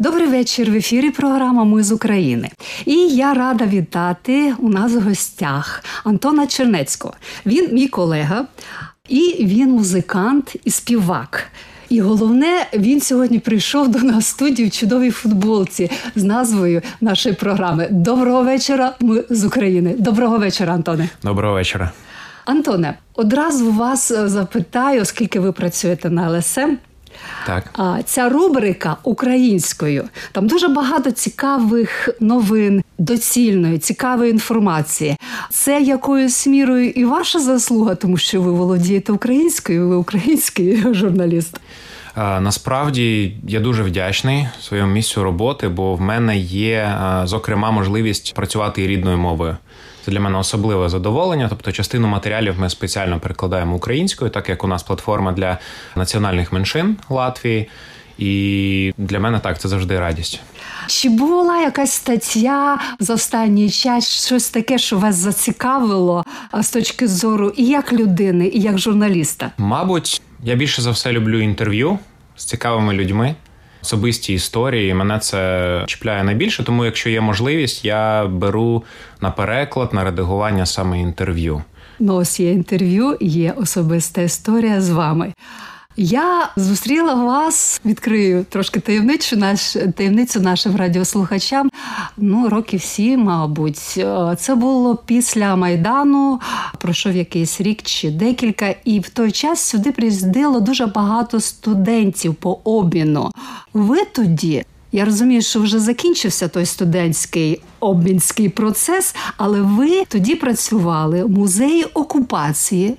Добрий вечір. В ефірі програма «Ми з України». І я рада вітати у нас в гостях Антона Чернецького. Він мій колега, і він музикант і співак. І головне, він сьогодні прийшов до нас в студію в чудовій футболці з назвою нашої програми «Доброго вечора, ми з України». Доброго вечора, Антоне. Доброго вечора. Антоне, одразу вас запитаю, оскільки ви працюєте на ЛСМ, так. Ця рубрика українською, там дуже багато цікавих новин, доцільної, цікавої інформації. Це якоюсь мірою і ваша заслуга, тому що ви володієте українською, ви український журналіст. Насправді, я дуже вдячний своєму місцю роботи, бо в мене є, зокрема, можливість працювати і рідною мовою. Це для мене особливе задоволення, тобто частину матеріалів ми спеціально перекладаємо українською, так як у нас платформа для національних меншин Латвії. І для мене так, це завжди радість. Чи була якась стаття за останній час, щось таке, що вас зацікавило з точки зору і як людини, і як журналіста? Мабуть, я більше за все люблю інтерв'ю з цікавими людьми, особисті історії, мене це чіпляє найбільше, тому якщо є можливість, я беру на переклад, на редагування саме інтерв'ю. Ну ось є інтерв'ю, є особиста історія з вами. Я зустріла вас, відкрию трошки таємницю нашим радіослухачам, років 7, мабуть. Це було після Майдану, пройшов якийсь рік чи декілька, і в той час сюди приїздило дуже багато студентів по обміну. Ви тоді, я розумію, що вже закінчився той студентський обмінський процес, але ви тоді працювали в музеї окупації.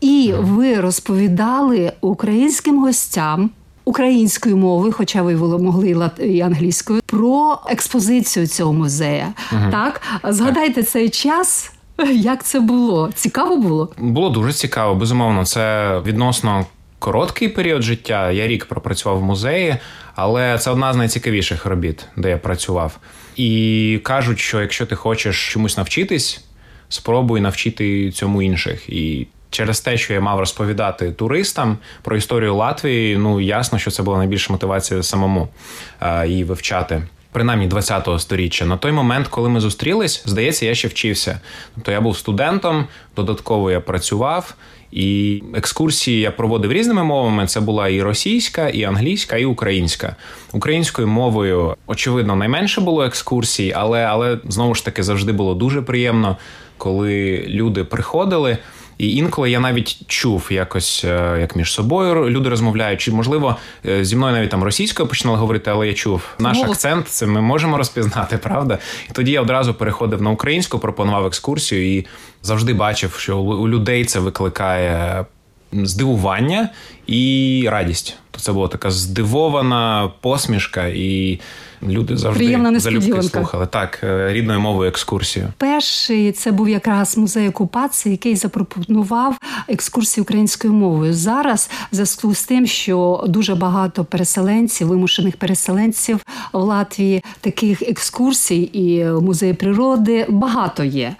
І ви розповідали українським гостям української мови, хоча ви могли і англійською, про експозицію цього музею. Угу. Так? Згадайте цей час, як це було? Цікаво було? Було дуже цікаво, безумовно. Це відносно короткий період життя. Я рік пропрацював в музеї, але це одна з найцікавіших робіт, де я працював. І кажуть, що якщо ти хочеш чомусь навчитись, спробуй навчити цьому інших. І через те, що я мав розповідати туристам про історію Латвії, ясно, що це була найбільша мотивація самому її вивчати. Принаймні 20-го сторіччя. На той момент, коли ми зустрілись, здається, я ще вчився. Тобто я був студентом, додатково я працював, і екскурсії я проводив різними мовами. Це була і російська, і англійська, і українська. Українською мовою, очевидно, найменше було екскурсій, але знову ж таки, завжди було дуже приємно, коли люди приходили. І інколи я навіть чув якось, як між собою люди розмовляють. Чи, можливо, зі мною навіть там російською починали говорити, але я чув. Наш акцент, це ми можемо розпізнати, правда? І тоді я одразу переходив на українську, пропонував екскурсію і завжди бачив, що у людей це викликає здивування і радість. То це була така здивована посмішка і люди завжди залюбки слухали. Так, рідною мовою екскурсію. Перший це був якраз музей окупації, який запропонував екскурсію українською мовою. Зараз, в зв'язку з тим, що дуже багато переселенців, вимушених переселенців в Латвії, таких екскурсій і музеї природи багато є,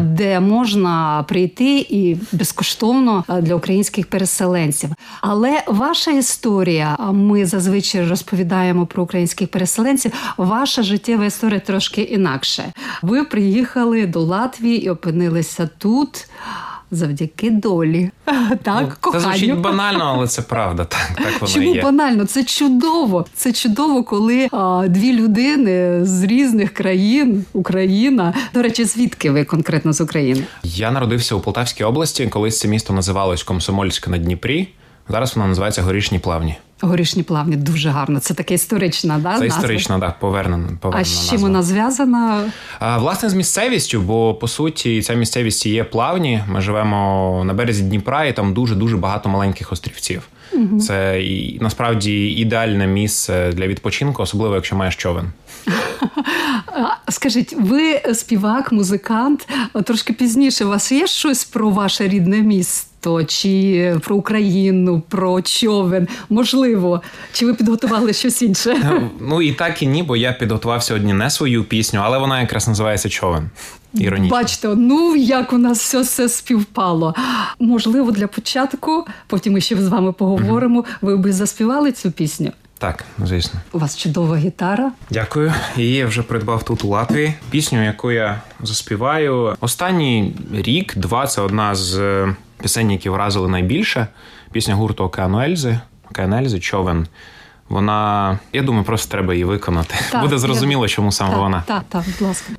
де можна прийти і безкоштовно для українських переселенців. Але ваша історія, ми зазвичай розповідаємо про українських переселенців, ваша життєва історія трошки інакше. Ви приїхали до Латвії і опинилися тут. завдяки долі. Так, ну, коханню. Це звучить банально, але це правда. Так воно Чому є. Банально? Це чудово. Це чудово, коли дві людини з різних країн, Україна. До речі, звідки ви конкретно з України? Я народився у Полтавській області. Колись це місто називалось Комсомольськ на Дніпрі. Зараз воно називається Горішні Плавні. Горішні Плавні, дуже гарно. Це така історична, да, назва? Це історична, так, да, повернена А з чим вона зв'язана? Власне, з місцевістю, бо, по суті, ця місцевість є Плавні. Ми живемо на березі Дніпра, і там дуже-дуже багато маленьких острівців. Угу. Це, і, насправді, ідеальне місце для відпочинку, особливо, якщо маєш човен. Скажіть, ви співак, музикант. Трошки пізніше у вас є щось про ваше рідне місто? Чи про Україну, про човен, можливо. Чи ви підготували щось інше? Ну, і так, і ні, бо я підготував сьогодні не свою пісню, але вона якраз називається «Човен». Іронічно. Бачите, ну, як у нас все співпало. Можливо, для початку, потім ми ще з вами поговоримо, ви би заспівали цю пісню? Так, звісно. У вас чудова гітара. Дякую. Її я вже придбав тут, у Латвії. Пісню, яку я заспіваю. Останній рік-два – це одна з... пісень, які вразили найбільше. Пісня гурту «Океан Ельзи», «Човен». Вона, я думаю, просто треба її виконати. Так, буде зрозуміло, чому саме вона. Так, будь ласка.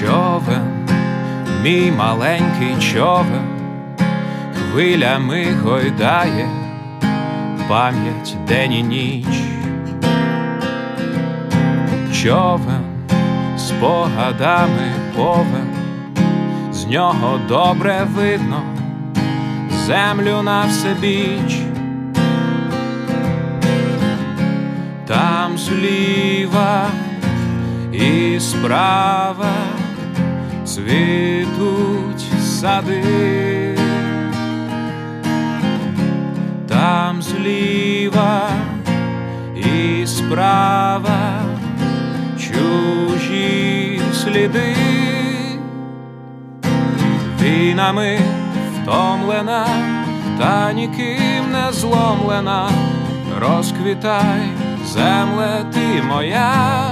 Човен, мій маленький човен, хвилями гойдає пам'ять день і ніч. Човен спогадами повен, з нього добре видно землю навсебіч. Там зліва і справа цвітуть сади. Там зліва і справа чужі сліди. Війнами втомлена, та ніким не зломлена. Розквітай, земле ти моя.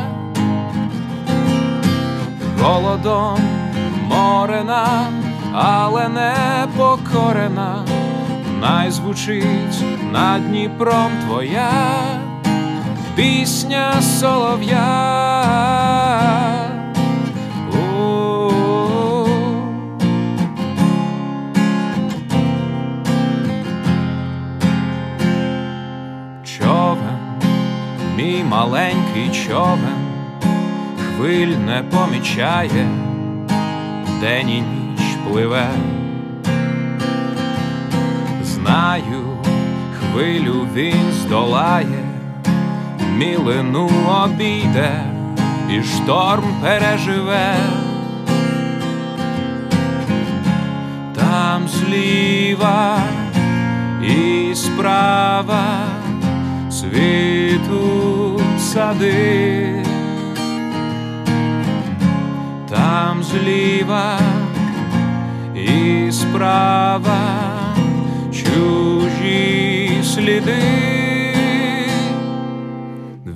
Голодом морена, але не покорена. Най звучить над Дніпром твоя пісня солов'я. О-о-о. Човен, мій маленький човен, хвиль не помічає, день і ніч пливе. Знаю, хвилю він здолає, мілину обійде і шторм переживе. Там зліва і справа цвітуть сади. Там зліва і справа чужі сліди.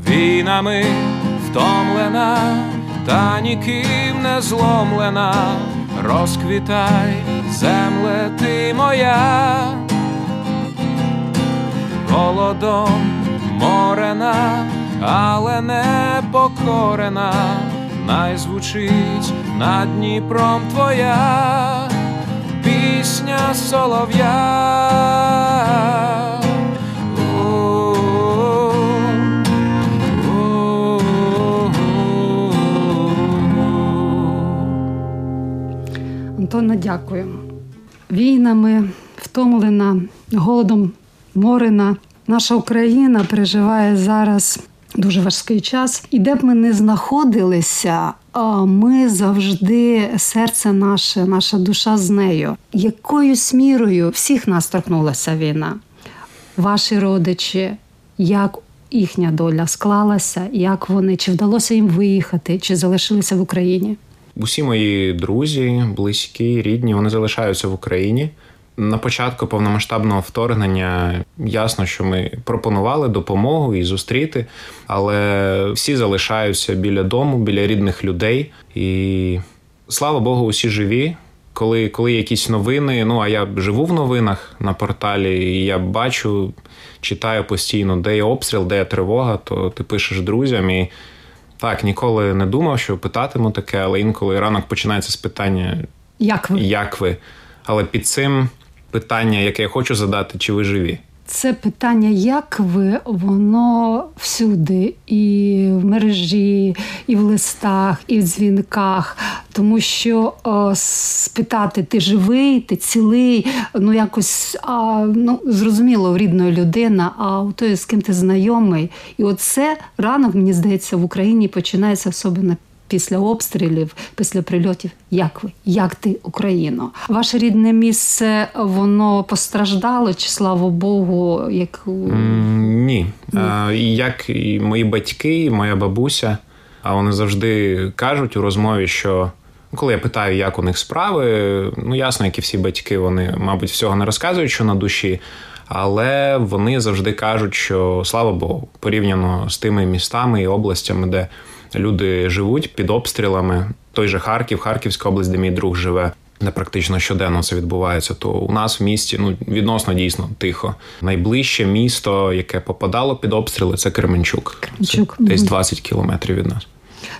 Війнами втомлена, та ніким не зломлена. Розквітай, земле ти моя. Голодом морена, але не покорена. Най звучить над Дніпром твоя пісня солов'я. Антоне, дякую. Війнами втомлена, голодом морена. Наша Україна переживає зараз дуже важкий час. І де б ми не знаходилися, ми завжди, серце наше, наша душа з нею. Якоюсь мірою всіх нас торкнулася війна. Ваші родичі, як їхня доля склалася, як вони, чи вдалося їм виїхати, чи залишилися в Україні? Усі мої друзі, близькі, рідні, вони залишаються в Україні. На початку повномасштабного вторгнення ясно, що ми пропонували допомогу і зустріти, але всі залишаються біля дому, біля рідних людей. І слава Богу, усі живі. Коли якісь новини, а я живу в новинах на порталі, і я бачу, читаю постійно, де є обстріл, де є тривога, то ти пишеш друзям. І так, ніколи не думав, що питатиму таке, але інколи ранок починається з питання «Як ви?». Але під цим питання, яке я хочу задати, чи ви живі? Це питання «як ви?», воно всюди, і в мережі, і в листах, і в дзвінках. Тому що спитати «ти живий?», «ти цілий?», зрозуміло, в рідної людина, а у тої, з ким ти знайомий. І оце ранок, мені здається, в Україні починається особливо після обстрілів, після прильотів. Як ви? Як ти, Україно? Ваше рідне місце, воно постраждало, чи, слава Богу, як... Ні. Як і мої батьки, і моя бабуся, а вони завжди кажуть у розмові, що... Коли я питаю, як у них справи, ясно, як і всі батьки, вони, мабуть, всього не розказують, що на душі, але вони завжди кажуть, що, слава Богу, порівняно з тими містами і областями, де... люди живуть під обстрілами. Той же Харків, Харківська область, де мій друг живе, де практично щоденно це відбувається, то у нас в місті відносно дійсно тихо. Найближче місто, яке попадало під обстріли, це Кременчук. Це десь 20 кілометрів від нас.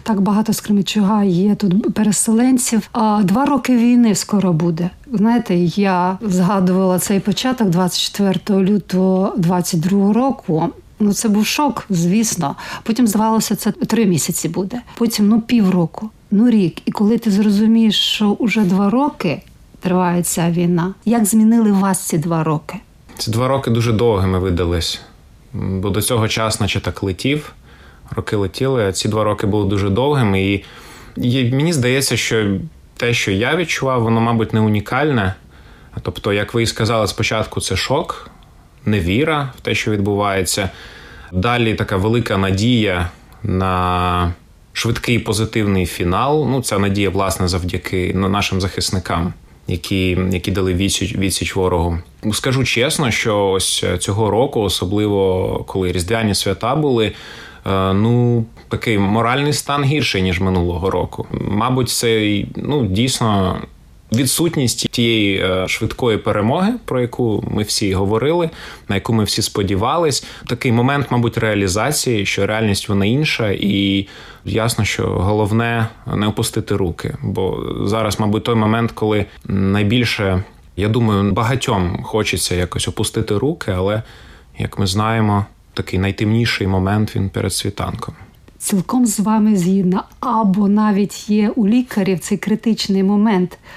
Так багато з Кременчуга є тут переселенців. 2 роки війни скоро буде. Знаєте, я згадувала цей початок 24 лютого 22 року. Це був шок, звісно. Потім, здавалося, це 3 місяці буде. Потім, півроку, рік. І коли ти зрозумієш, що вже 2 роки триває ця війна, як змінили вас ці 2 роки? Ці 2 роки дуже довгими видались. Бо до цього час, наче так летів, роки летіли, а ці 2 роки були дуже довгими. І мені здається, що те, що я відчував, воно, мабуть, не унікальне. Тобто, як ви і сказали, спочатку це шок, невіра в те, що відбувається. Далі така велика надія на швидкий позитивний фінал. Ця надія, власне, завдяки нашим захисникам, які дали відсіч ворогу. Скажу чесно, що ось цього року, особливо коли різдвяні свята були, такий моральний стан гірший, ніж минулого року. Мабуть, це, дійсно... відсутність тієї швидкої перемоги, про яку ми всі говорили, на яку ми всі сподівались. Такий момент, мабуть, реалізації, що реальність вона інша, і ясно, що головне не опустити руки. Бо зараз, мабуть, той момент, коли найбільше, я думаю, багатьом хочеться якось опустити руки, але, як ми знаємо, такий найтемніший момент, він перед світанком. Цілком з вами згідна. Або навіть є у лікарів цей критичний момент –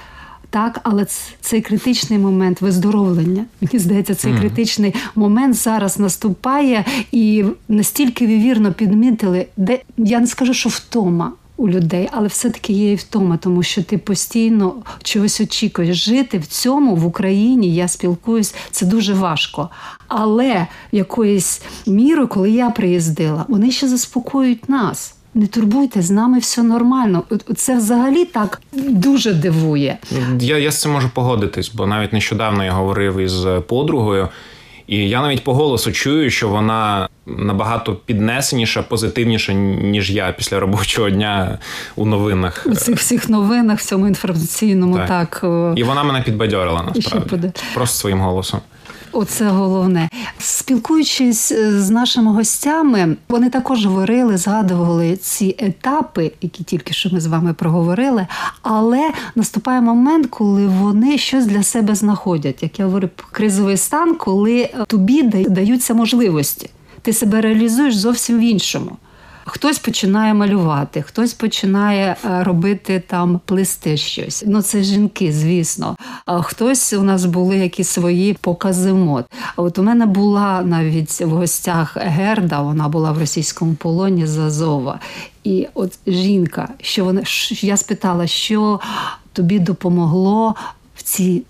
так, але цей критичний момент виздоровлення, мені здається, цей критичний момент зараз наступає, і настільки ви вірно підмітили, де я не скажу, що втома у людей, але все-таки є і втома, тому що ти постійно чогось очікуєш. Жити в цьому, в Україні, я спілкуюсь, це дуже важко. Але якоюсь мірою, коли я приїздила, вони ще заспокоюють нас. Не турбуйте, з нами все нормально. Це взагалі так дуже дивує. Я з цим можу погодитись, бо навіть нещодавно я говорив із подругою, і я навіть по голосу чую, що вона набагато піднесеніша, позитивніша, ніж я після робочого дня у новинах. У цих всіх новинах, в цьому інформаційному, так. І вона мене підбадьорила, насправді. Просто своїм голосом. Оце головне. Спілкуючись з нашими гостями, вони також говорили, згадували ці етапи, які тільки що ми з вами проговорили, але наступає момент, коли вони щось для себе знаходять. Як я говорю, кризовий стан, коли тобі даються можливості. Ти себе реалізуєш зовсім в іншому. Хтось починає малювати, хтось починає робити плести щось. Це жінки, звісно. А хтось, у нас були якісь свої покази мод. А от у мене була навіть в гостях Герда, вона була в російському полоні з Азова. І от жінка, я спитала, що тобі допомогло в ці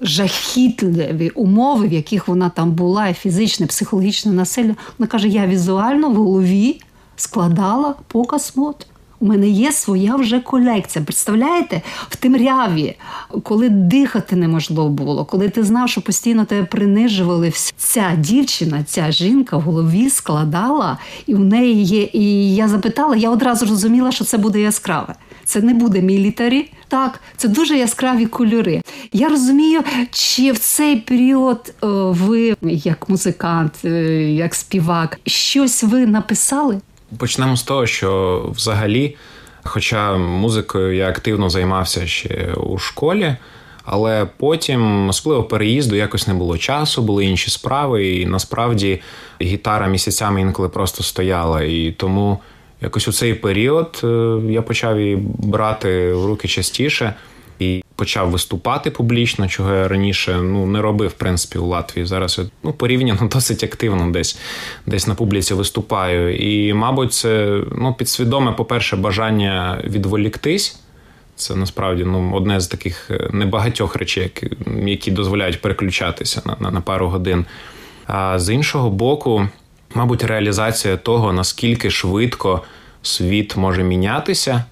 жахітливі умови, в яких вона там була, і фізичне, і психологічне насилля. Вона каже, я візуально в голові складала показ мод. У мене є своя вже колекція. Представляєте, в темряві, коли дихати неможливо було, коли ти знав, що постійно тебе принижували, ця дівчина, ця жінка в голові складала, і в неї є, і я запитала, я одразу розуміла, що це буде яскраве. Це не буде мілітарі, так, це дуже яскраві кольори. Я розумію, чи в цей період ви, як музикант, як співак, щось ви написали? Почнемо з того, що взагалі, хоча музикою я активно займався ще у школі, але потім, особливо переїзду, якось не було часу, були інші справи, і насправді гітара місяцями інколи просто стояла, і тому якось у цей період я почав її брати в руки частіше і почав виступати публічно, чого я раніше не робив, в принципі, у Латвії. Зараз я порівняно досить активно десь на публіці виступаю. І, мабуть, це підсвідоме, по-перше, бажання відволіктись. Це, насправді, одне з таких небагатьох речей, які дозволяють переключатися на пару годин. А з іншого боку, мабуть, реалізація того, наскільки швидко світ може мінятися,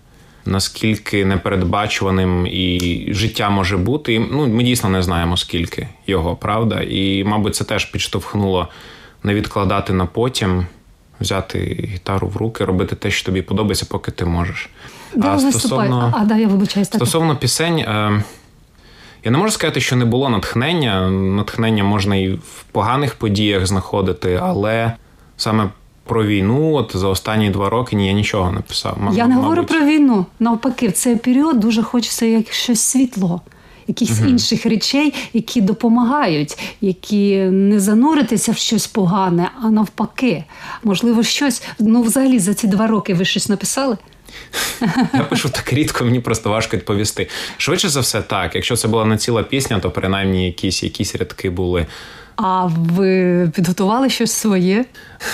наскільки непередбачуваним і життя може бути. Ми дійсно не знаємо, скільки його, правда? І, мабуть, це теж підштовхнуло не відкладати на потім, взяти гітару в руки, робити те, що тобі подобається, поки ти можеш. Стосовно пісень, я не можу сказати, що не було натхнення. Натхнення можна і в поганих подіях знаходити, але саме про війну, за останні 2 роки я нічого не писав. Я не говорю про війну. Навпаки, в цей період дуже хочеться як щось світло, якихось інших речей, які допомагають, які не зануритися в щось погане, а навпаки. Можливо, щось, взагалі за ці 2 роки ви щось написали? Я пишу так рідко, мені просто важко відповісти. Швидше за все, так. Якщо це була не ціла пісня, то принаймні якісь рядки були. А ви підготували щось своє?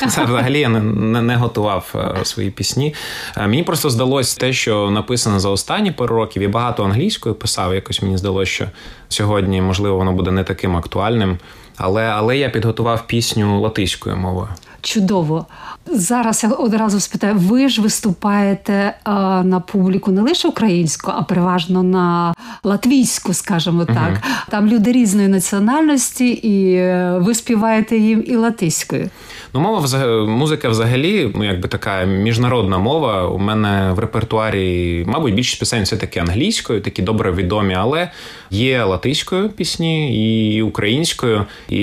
Взагалі я не готував свої пісні. Мені просто здалося те, що написано за останні пару років. Я багато англійською писав, якось мені здалося, що сьогодні, можливо, воно буде не таким актуальним. Але я підготував пісню латиською мовою. Чудово. Зараз я одразу спитаю, ви ж виступаєте на публіку не лише українську, а переважно на латвійську, скажімо так. Там люди різної національності, і ви співаєте їм і латиською. Музика взагалі, якби така міжнародна мова. У мене в репертуарі, мабуть, більшість пісень все-таки англійською, такі добре відомі, але є латиською пісні і українською, і...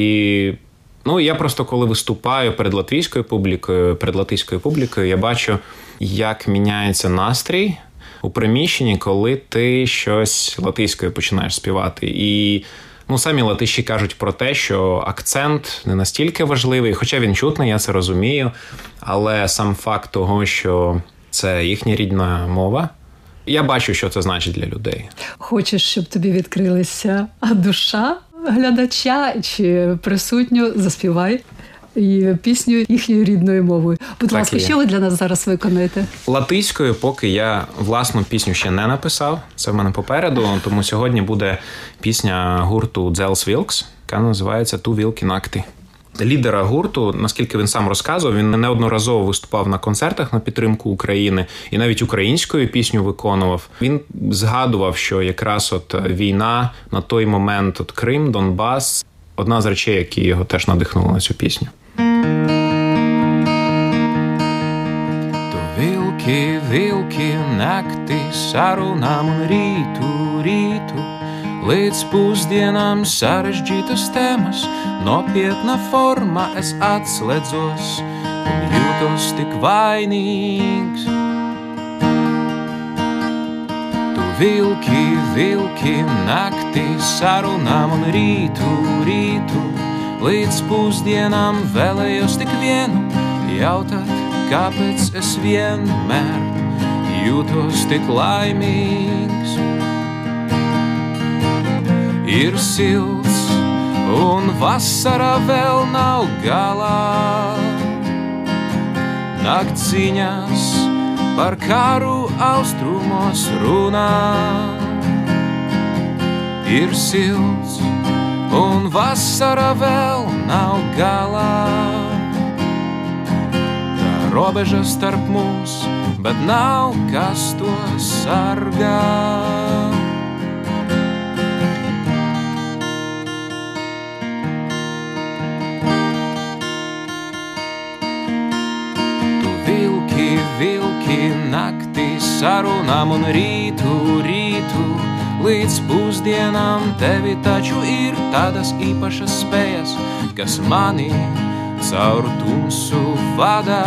я просто коли виступаю перед латвійською публікою, я бачу, як міняється настрій у приміщенні, коли ти щось латиською починаєш співати. І самі латиші кажуть про те, що акцент не настільки важливий, хоча він чутний, я це розумію, але сам факт того, що це їхня рідна мова, я бачу, що це значить для людей. Хочеш, щоб тобі відкрилася душа глядача чи присутню, заспівай і пісню їхньою рідною мовою. Будь ласка, що ви для нас зараз виконуєте? Латиською поки я власну пісню ще не написав. Це в мене попереду. Тому сьогодні буде пісня гурту Dzelzs vilks, яка називається Tu vilki nakti. Лідера гурту, наскільки він сам розказував, він неодноразово виступав на концертах на підтримку України і навіть українською пісню виконував. Він згадував, що якраз війна на той момент, Крим, Донбас – одна з речей, які його теж надихнули на цю пісню. Tu vilki, vilki nakti, sarunām un rītu, līdz pusdienām sarežģītas tēmas, nopietna forma es atslēdzos un jūtos tik vainīgs. Tu vilki, vilki nakti, sarunām un rītu, līdz pusdienām vēlējos tik vienu, jautāt, kāpēc es vienmēr jūtos tik laimīgs. Ir silts, un vasara vēl nav galā. Nakts ziņās par karu austrumos runā. Ir silts, un vasara vēl nav galā. Tā robeža starp mums bet nav kas to sargā. Vilki nakti sarunām un rītu, līdz pusdienām tevi taču ir tādas īpašas spējas, kas mani caur tumsu vadā.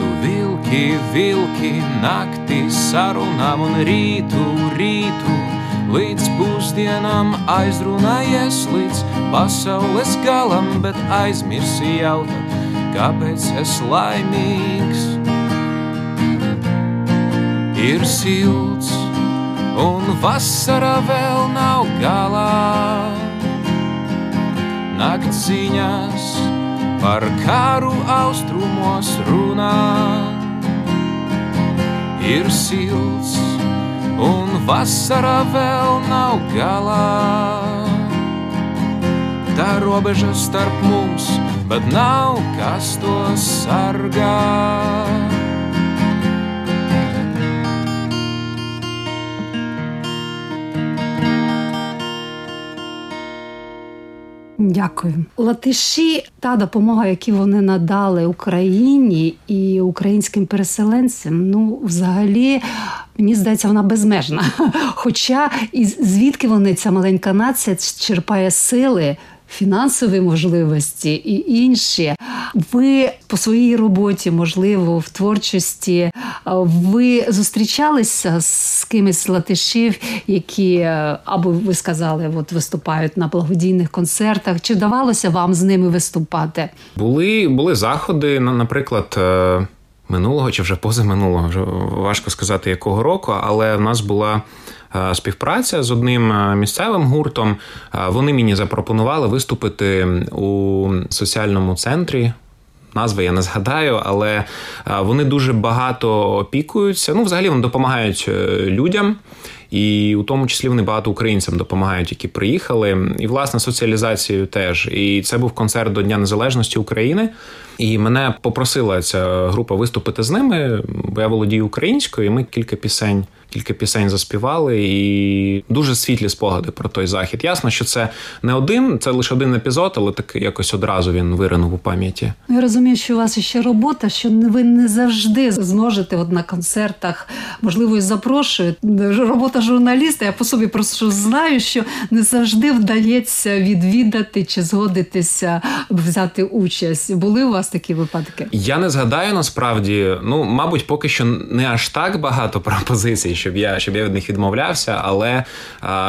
Tu vilki nakti sarunām un rītu, līdz pusdienām aizrunājies līdz pasaules galam, bet aizmirsi jautāt, kāpēc es laimīgs? Ir silts, un vasara vēl nav galā. Nakts ziņās par karu austrumos runā. Ir silts, un vasara vēl nav galā. Tā robeža starp mums, bet nav kas to sargā. Дякую. Латиші, та допомога, яку вони надали Україні і українським переселенцям, взагалі, мені здається, вона безмежна. Хоча і звідки вони, ця маленька нація, черпає сили, фінансові можливості і інші. Ви по своїй роботі, можливо, в творчості, ви зустрічалися з кимось з латишів, які, або ви сказали, виступають на благодійних концертах. Чи вдавалося вам з ними виступати? Були заходи, наприклад, минулого чи вже позаминулого, вже важко сказати, якого року, але в нас була співпраця з одним місцевим гуртом. Вони мені запропонували виступити у соціальному центрі. Назви я не згадаю, але вони дуже багато опікуються. Взагалі вони допомагають людям. І у тому числі вони багато українцям допомагають, які приїхали. І, власне, соціалізацією теж. І це був концерт до Дня Незалежності України. І мене попросила ця група виступити з ними, бо я володію українською, і ми кілька пісень заспівали, і дуже світлі спогади про той захід. Ясно, що це не один, це лише один епізод, але так якось одразу він виринув у пам'яті. Я розумію, що у вас ще робота, що ви не завжди зможете на концертах, можливо, і запрошують. Робота журналіста, я по собі просто знаю, що не завжди вдається відвідати чи згодитися взяти участь. Були у вас такі випадки? Я не згадаю, насправді, мабуть, поки що не аж так багато пропозицій, щоб я від них відмовлявся, але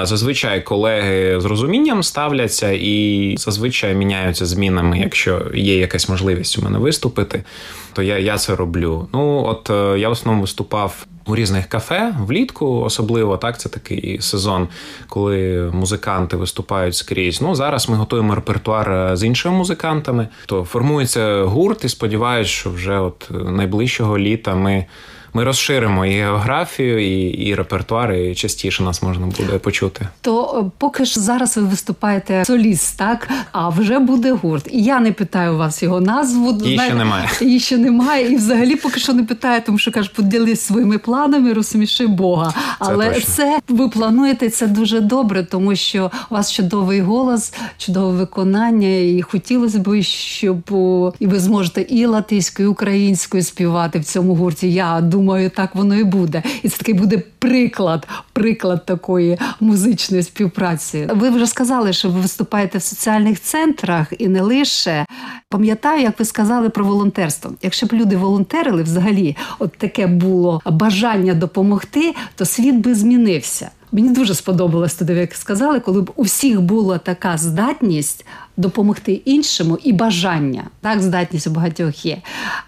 зазвичай колеги з розумінням ставляться і зазвичай міняються змінами, якщо є якась можливість у мене виступити, то я це роблю. Я в основному виступав у різних кафе, влітку особливо, так, це такий сезон, коли музиканти виступають скрізь. Зараз ми готуємо репертуар з іншими музикантами, то формується гурт і сподіваюсь, що вже найближчого літа ми розширимо і географію, і репертуар, і частіше нас можна буде почути. То поки ж зараз ви виступаєте соліст, так? А вже буде гурт. І я не питаю у вас його назву. Її ще немає. І взагалі поки що не питаю, тому що, кажуть, поділись своїми планами, розсміши Бога. Але ви плануєте, це дуже добре, тому що у вас чудовий голос, чудове виконання, і хотілося б, щоб і ви зможете і латиською, і українською співати в цьому гурті. Я думаю, так воно і буде. І це такий буде приклад такої музичної співпраці. Ви вже сказали, що ви виступаєте в соціальних центрах і не лише. Пам'ятаю, як ви сказали про волонтерство. Якщо б люди волонтерили, взагалі, таке було бажання допомогти, то світ би змінився. Мені дуже сподобалось тоді, як сказали, коли б у всіх була така здатність допомогти іншому і бажання. Так, здатність у багатьох є.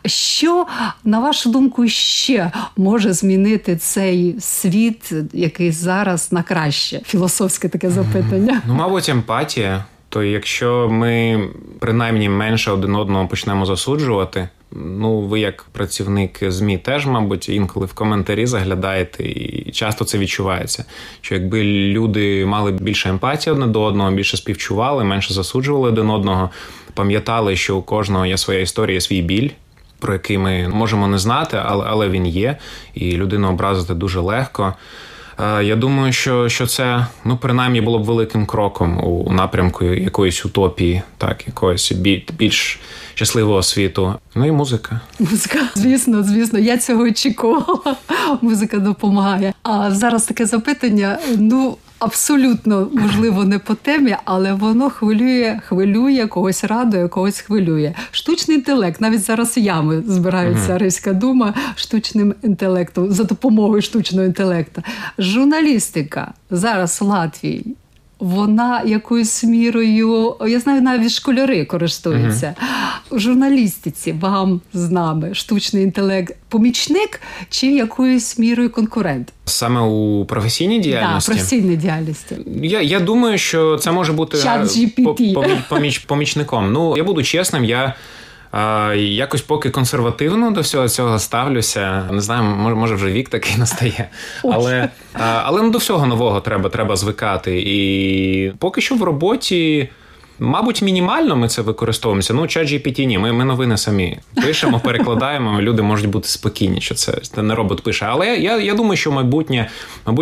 Що, на вашу думку, ще може змінити цей світ, який зараз на краще? Філософське таке запитання. Мабуть, емпатія. То якщо ми, принаймні, менше один одного почнемо засуджувати, ви як працівник ЗМІ теж, мабуть, інколи в коментарі заглядаєте, і часто це відчувається, що якби люди мали більше емпатії одне до одного, більше співчували, менше засуджували один одного, пам'ятали, що у кожного є своя історія, свій біль, про який ми можемо не знати, але він є, і людину образити дуже легко. Я думаю, що це, принаймні, було б великим кроком у напрямку якоїсь утопії, так, якоїсь більш щасливого світу. І музика. Музика, звісно. Я цього очікувала. Музика допомагає. А зараз таке запитання, абсолютно, можливо, не по темі, але воно хвилює, когось радує, когось хвилює. Штучний інтелект, навіть зараз ями збираються, Ризька дума, штучним інтелектом, за допомогою штучного інтелекту. Журналістика зараз в Латвії, вона якоюсь мірою, я знаю, навіть школяри користуються. У журналістиці вам з нами штучний інтелект помічник чи якоюсь мірою конкурент? Саме у професійній діяльності? Так, професійній діяльності. Я думаю, що це може бути помічником. Я буду чесним, якось поки консервативно до всього цього ставлюся. Не знаю, може вже вік такий настає. Але до всього нового треба звикати. І поки що в роботі, мабуть, мінімально ми це використовуємося. ChatGPT ні, ми новини самі пишемо, перекладаємо, люди можуть бути спокійні, що це не робот пише. Але я думаю, що майбутнє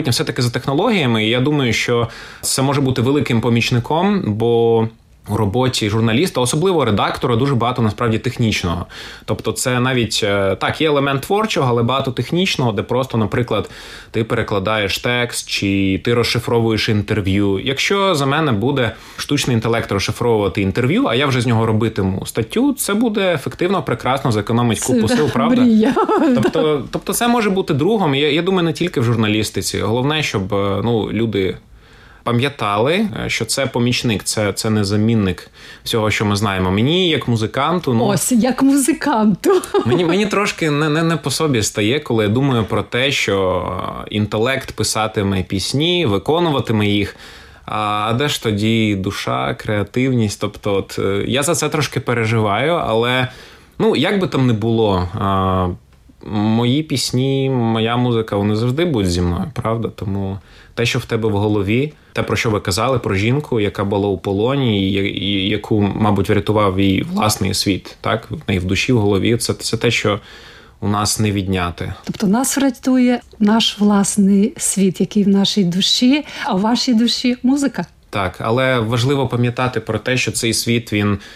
все-таки за технологіями. І я думаю, що це може бути великим помічником, бо у роботі журналіста, особливо редактора, дуже багато, насправді, технічного. Тобто це навіть, є елемент творчого, але багато технічного, де просто, наприклад, ти перекладаєш текст, чи ти розшифровуєш інтерв'ю. Якщо за мене буде штучний інтелект розшифровувати інтерв'ю, а я вже з нього робитиму статтю, це буде ефективно, прекрасно, зекономить купу сил, правда? Тобто це може бути другом, я думаю, не тільки в журналістиці. Головне, щоб люди пам'ятали, що це помічник, це не замінник всього, що ми знаємо. Мені, як музиканту... Мені трошки не по собі стає, коли я думаю про те, що інтелект писатиме пісні, виконуватиме їх. А де ж тоді душа, креативність? Тобто я за це трошки переживаю, але як би там не було... Мої пісні, моя музика, вони завжди будуть зі мною, правда? Тому те, що в тебе в голові, те, про що ви казали, про жінку, яка була у полоні, і яку, мабуть, врятував її власний світ, так? І в душі, в голові, це те, що у нас не відняти. Тобто нас врятує наш власний світ, який в нашій душі, а в вашій душі музика. Так, але важливо пам'ятати про те, що цей світ,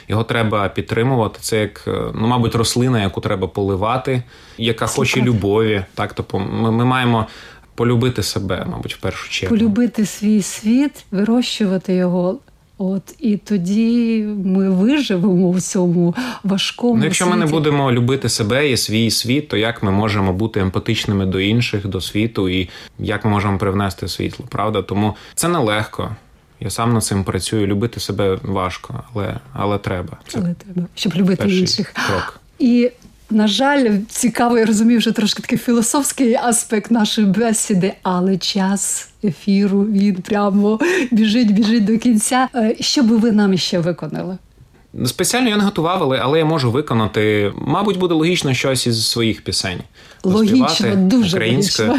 його треба підтримувати. Це як, мабуть, рослина, яку треба поливати, яка хоче любові. Так, тобто ми маємо полюбити себе, мабуть, в першу чергу. Полюбити свій світ, вирощувати його. І тоді ми виживемо в цьому важкому світі. Якщо ми не будемо любити себе і свій світ, то як ми можемо бути емпатичними до інших, до світу, і як ми можемо привнести світло, правда? Тому це нелегко. Я сам над цим працюю. Любити себе важко, але треба. Щоб любити інших. Крок. І, на жаль, цікаво, я розумію, вже трошки такий філософський аспект нашої бесіди, але час ефіру, він прямо біжить до кінця. Що би ви нам ще виконали? Спеціально я не готував, але я можу виконати. Мабуть, буде логічно щось із своїх пісень. Логічно, дуже логічно.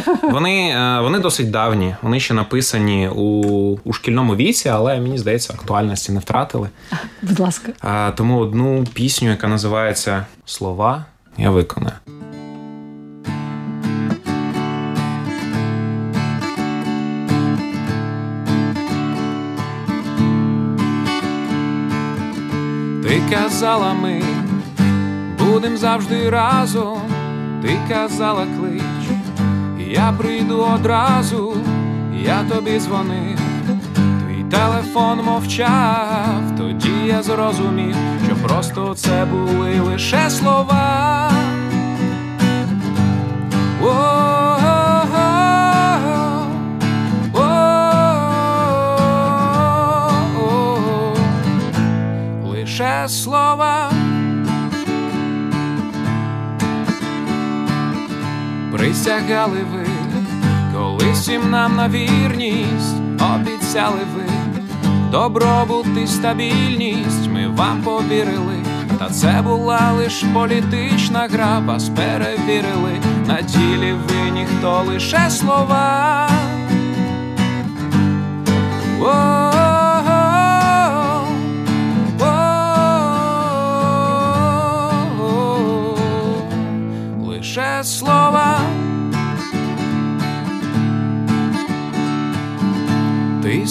Вони досить давні. Вони ще написані у шкільному віці, але, мені здається, актуальності не втратили. Будь ласка. Тому одну пісню, яка називається «Слова», я виконаю. Ти казала, ми будем завжди разом. Ти казала, клич, я прийду одразу. Я тобі дзвонив, твій телефон мовчав. Тоді я зрозумів, що просто це були лише слова. Лише слова. Присягали ви колись всім нам на вірність, обіцяли ви добробут і стабільність. Ми вам повірили, та це була лиш політична гра. Вас перевірили, на ділі ви ніхто, лише слова.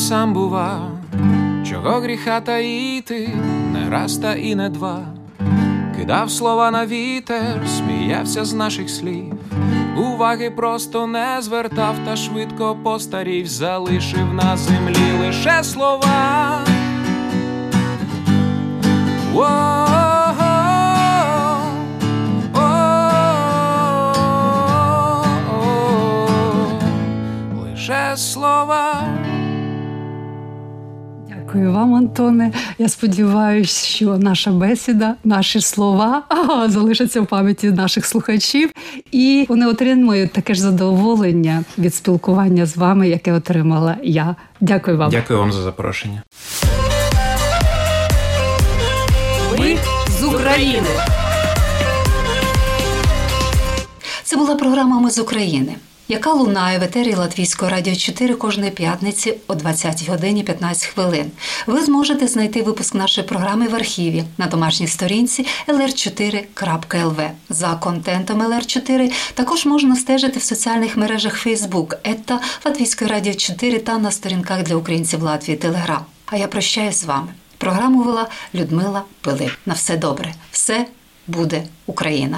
сам бував, чого гріха таїти, не раз та і не два. Кидав слова на вітер, сміявся з наших слів, уваги просто не звертав та швидко постарів, залишив на землі лише слова. Лише слова. Дякую вам, Антоне. Я сподіваюся, що наша бесіда, наші слова залишаться в пам'яті наших слухачів. І вони отримують таке ж задоволення від спілкування з вами, яке отримала я. Дякую вам. Дякую вам за запрошення. Ми з України. Це була програма «Ми з України», яка лунає в етері Латвійського радіо 4 кожної п'ятниці о 20 годині 15 хвилин. Ви зможете знайти випуск нашої програми в архіві на домашній сторінці lr4.lv. За контентом LR4 також можна стежити в соціальних мережах Facebook ета Латвійського радіо 4 та на сторінках для українців Латвії Telegram. А я прощаюсь з вами. Програму вела Людмила Пилип. На все добре. Все буде Україна.